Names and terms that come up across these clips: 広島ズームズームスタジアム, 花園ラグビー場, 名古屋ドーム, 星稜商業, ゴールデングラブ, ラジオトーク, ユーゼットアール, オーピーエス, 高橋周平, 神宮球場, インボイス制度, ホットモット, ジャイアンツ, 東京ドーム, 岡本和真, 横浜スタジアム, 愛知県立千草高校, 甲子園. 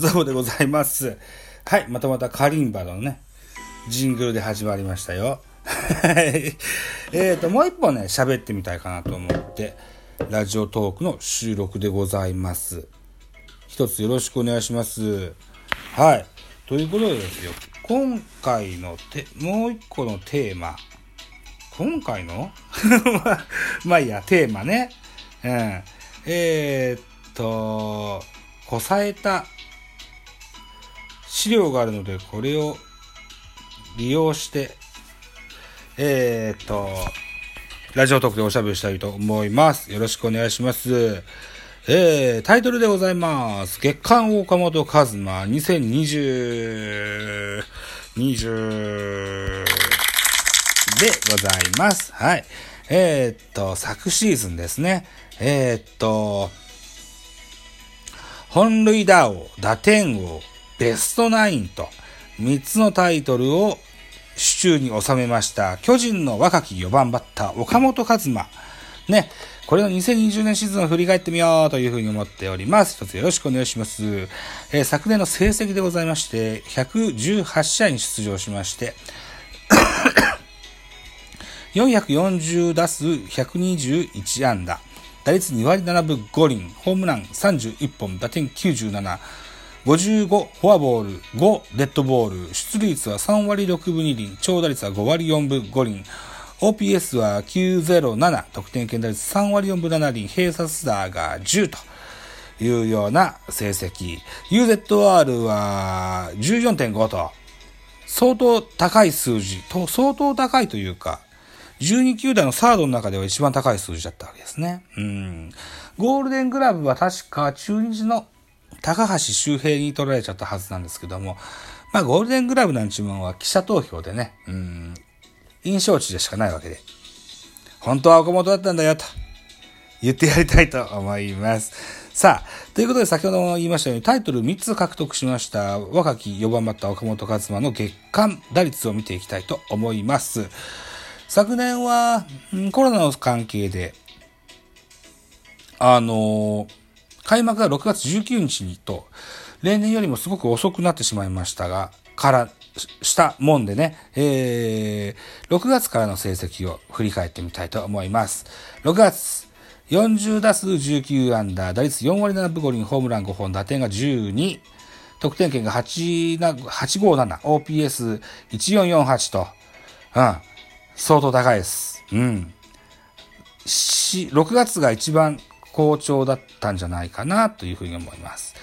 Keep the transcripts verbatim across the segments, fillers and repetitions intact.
ザボでございます。はい、またまたカリンバのねジングルで始まりましたよ。えーともう一本ね喋ってみたいかなと思ってラジオトークの収録でございます。一つよろしくお願いします。はい、ということでですよ、今回のてもう一個のテーマ、今回のまあいいや、テーマね、うん、えー、っとこさえた資料があるのでこれを利用してえー、っとラジオトークでおしゃべりしたいと思います。よろしくお願いします。えー、タイトルでございます。月刊岡本和真にせんにじゅう にじゅうでございます。はい、えー、っと昨シーズンですね、えー、っと本塁打王、打点王、ベストナインとみっつのタイトルを手中に収めました巨人の若きよんばんバッター岡本和真ね、これのにせんにじゅうねんシーズンを振り返ってみようというふうに思っております。一つよろしくお願いします。えー、昨年の成績でございましてひゃくじゅうはち試合に出場しましてよんひゃくよんじゅう打数ひゃくにじゅういち安打、打率にわりななぶごりん、ホームランさんじゅういっぽん、打点きゅうじゅうなな、ごじゅうごフォアボール、ごデッドボール、出塁率はさんわりろくぶにりん、長打率はごわりよんぶごりん、オーピーエス はきゅうぜろなな、得点圏打率さんわりよんぶななりん、併殺打がじゅうというような成績。 ユーゼットアール は じゅうよんてんご と相当高い数字と、相当高いというかじゅうに球団のサードの中では一番高い数字だったわけですね。うん、ゴールデングラブは確か中日の高橋周平に取られちゃったはずなんですけども、まあゴールデングラブなんちゅうもんは記者投票でね、うん、印象値でしかないわけで、本当は岡本だったんだよと言ってやりたいと思います。さあ、ということで先ほども言いましたようにタイトルみっつ獲得しました若きよんばんバッター岡本和真の月間打率を見ていきたいと思います。昨年はコロナの関係であの開幕がろくがつじゅうくにちにと例年よりもすごく遅くなってしまいましたがからしたもんでね、えー、ろくがつからの成績を振り返ってみたいと思います。ろくがつよんじゅう打数じゅうきゅう安打、打率よんわりななぶごりん、ホームランごほん、打点がじゅうに、得点圏がはちごなな、オーピーエスいちよんよんはち と、うん、相当高いです。うん、ろくがつが一番好調だったんじゃないかなというふうに思います。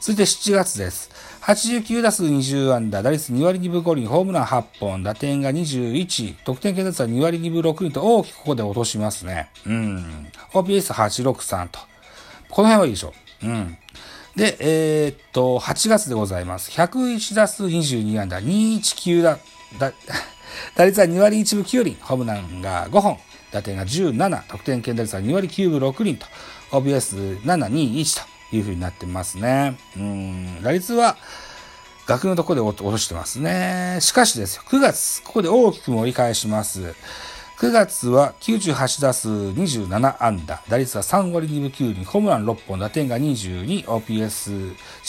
続いてしちがつです。はちじゅうきゅう打数にじゅう安打、打率にわりにぶごりん、ホームランはっぽん、打点がにじゅういち、得点圏打率はにわりにぶろくりんと大きくここで落としますね。うん。オーピーエスはちろくさん と。この辺はいいでしょう。うん。で、えー、っと、はちがつでございます。ひゃくいち打数にじゅうに安打、にひゃくじゅうきゅう打、だ打率はにわりいちぶきゅうりん、ホームランがごほん、打点がじゅうなな、得点圏打率はにわりきゅうぶろくりんと、オーピーエスななにいち と。いう風になってますね。うーん、打率は額のところで落としてますね。しかしですよ、くがつ、ここで大きく盛り返します。くがつはきゅうじゅうはち打数にじゅうなな安打、打率はさんわりにぶきゅうりん、ホームランろっぽん、打点がにじゅうに、 オーピーエス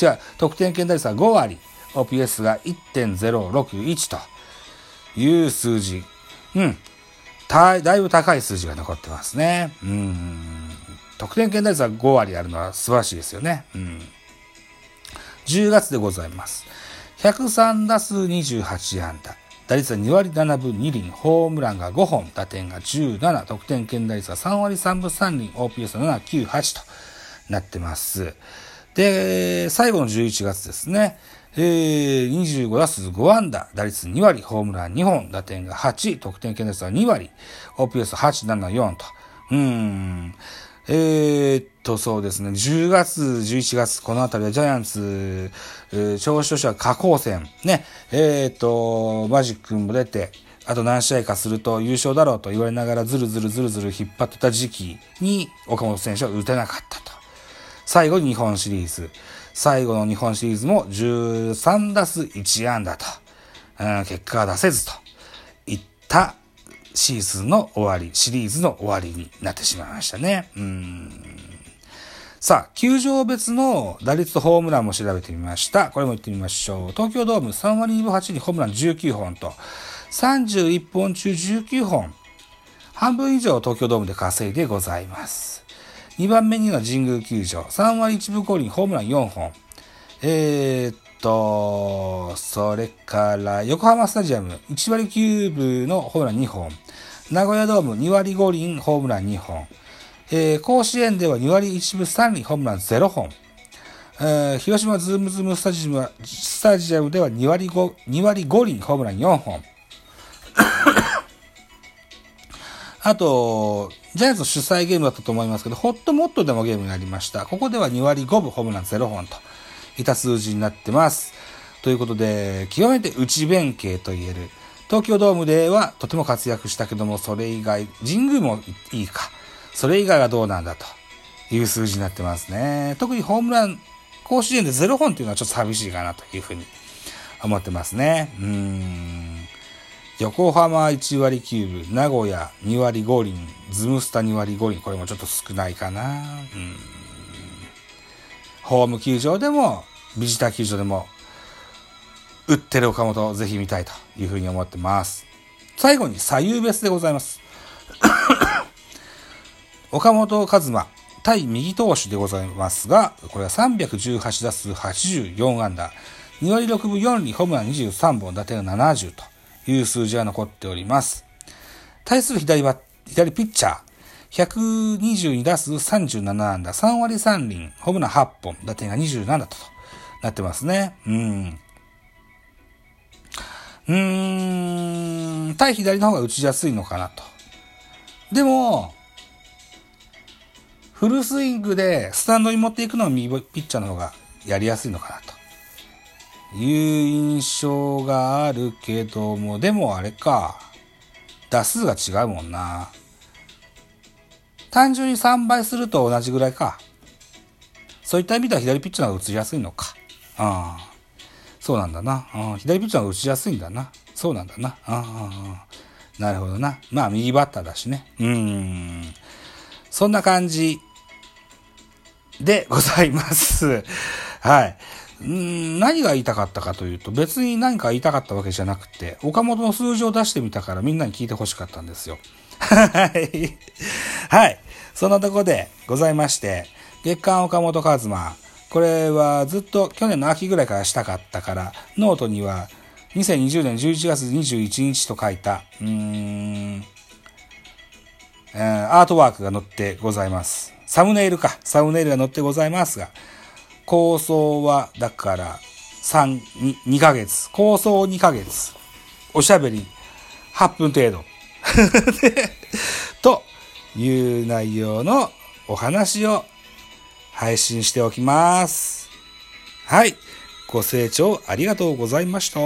違う、得点圏打率はごわり、 オーピーエス が いってんぜろろくいち という数字、うん、だいぶ高い数字が残ってますね。うーん、得点圏打率はご割あるのは素晴らしいですよね。うん、じゅうがつでございます。ひゃくさん打数にじゅうはち安打、打率はにわりななぶにりん、ホームランがごほん、打点がじゅうなな、得点圏打率はさんわりさんぶさんりん、オーピーエスななきゅうはち となってます。で、最後のじゅういちがつですね。えー、にじゅうご打数ご安打、打率にわり、ホームランにほん、打点がはち、得点圏打率はにわり、オーピーエスはちななよん と。うーん。えー、っと、そうですね。じゅうがつ、じゅういちがつ、このあたりはジャイアンツ、えー、調子としては下降戦。ね。えー、っと、マジックも出て、あと何試合かすると優勝だろうと言われながら、ずるずるずるずる引っ張ってた時期に、岡本選手は打てなかったと。最後に日本シリーズ。最後の日本シリーズもじゅうさん打数いち安打と、うん、結果が出せずといった、シーズンの終わり、シリーズの終わりになってしまいましたね。うーん。さあ、球場別の打率とホームランも調べてみました。これも言ってみましょう。東京ドームさんわりにぶはちにホームランじゅうきゅうほんと、さんじゅういっぽんちゅうじゅうきゅうほん。半分以上東京ドームで稼いでございます。にばんめには神宮球場。さんわりいちぶごりにホームランよんほん。えーっと、それから横浜スタジアムいちわりきゅうぶのホームランにほん。名古屋ドームにわりごりんホームランにほん。えー、甲子園ではにわりいちぶさんりんホームランぜろほん、えー、広島ズームズームスタジアムは、スタジアムではにわりごりんホームランよんほんあとジャイアンツの主催ゲームだったと思いますけど、ホットモットでもゲームになりました。ここではにわりごぶホームランぜろほんといった数字になってます。ということで極めて内弁慶と言える東京ドームではとても活躍したけども、それ以外神宮もいいか、それ以外がどうなんだという数字になってますね。特にホームラン、甲子園でぜろほんというのはちょっと寂しいかなというふうに思ってますね。うーん、横浜いちわりきゅうぶ、名古屋にわりごりん、ズムスタにわりごりん、これもちょっと少ないかな。うーん、ホーム球場でもビジター球場でも打ってる岡本をぜひ見たいというふうに思ってます。最後に左右別でございます岡本和真対右投手でございますが、これはさんびゃくじゅうはちだすうはちじゅうよんあんだ、にわりろくぶよんりんホームランにじゅうさんぼん、打点がななじゅうという数字が残っております。対する左バッ左ピッチャーひゃくにじゅうにだすうさんじゅうななあんだ、さんわりさんりんホームランはっぽん、打点がにじゅうななだとなってますね。うーんうーん対左の方が打ちやすいのかなと。でもフルスイングでスタンドに持っていくのは右ピッチャーの方がやりやすいのかなという印象があるけども、でもあれか、打数が違うもんな。単純にさんばいすると同じぐらいか。そういった意味では左ピッチャーの方が打ちやすいのか。ああ、そうなんだな。ああ、左ピッチャーの方が打ちやすいんだな。そうなんだな。ああ、なるほどな。まあ右バッターだしね。うーん、そんな感じでございますはい。んー、何が言いたかったかというと、別に何か言いたかったわけじゃなくて、岡本の数字を出してみたからみんなに聞いてほしかったんですよはいはい。そんなとこでございまして、月刊岡本和真、これはずっと去年の秋ぐらいからしたかったから、ノートにはにせんにじゅうねんじゅういちがつにじゅういちにちと書いたうーんアートワークが載ってございます。サムネイルかサムネイルが載ってございますが、構想はだからさん、にかげつ、構想にかげつ、おしゃべりはっぷん程度という内容のお話を配信しておきます。はい、ご清聴ありがとうございました。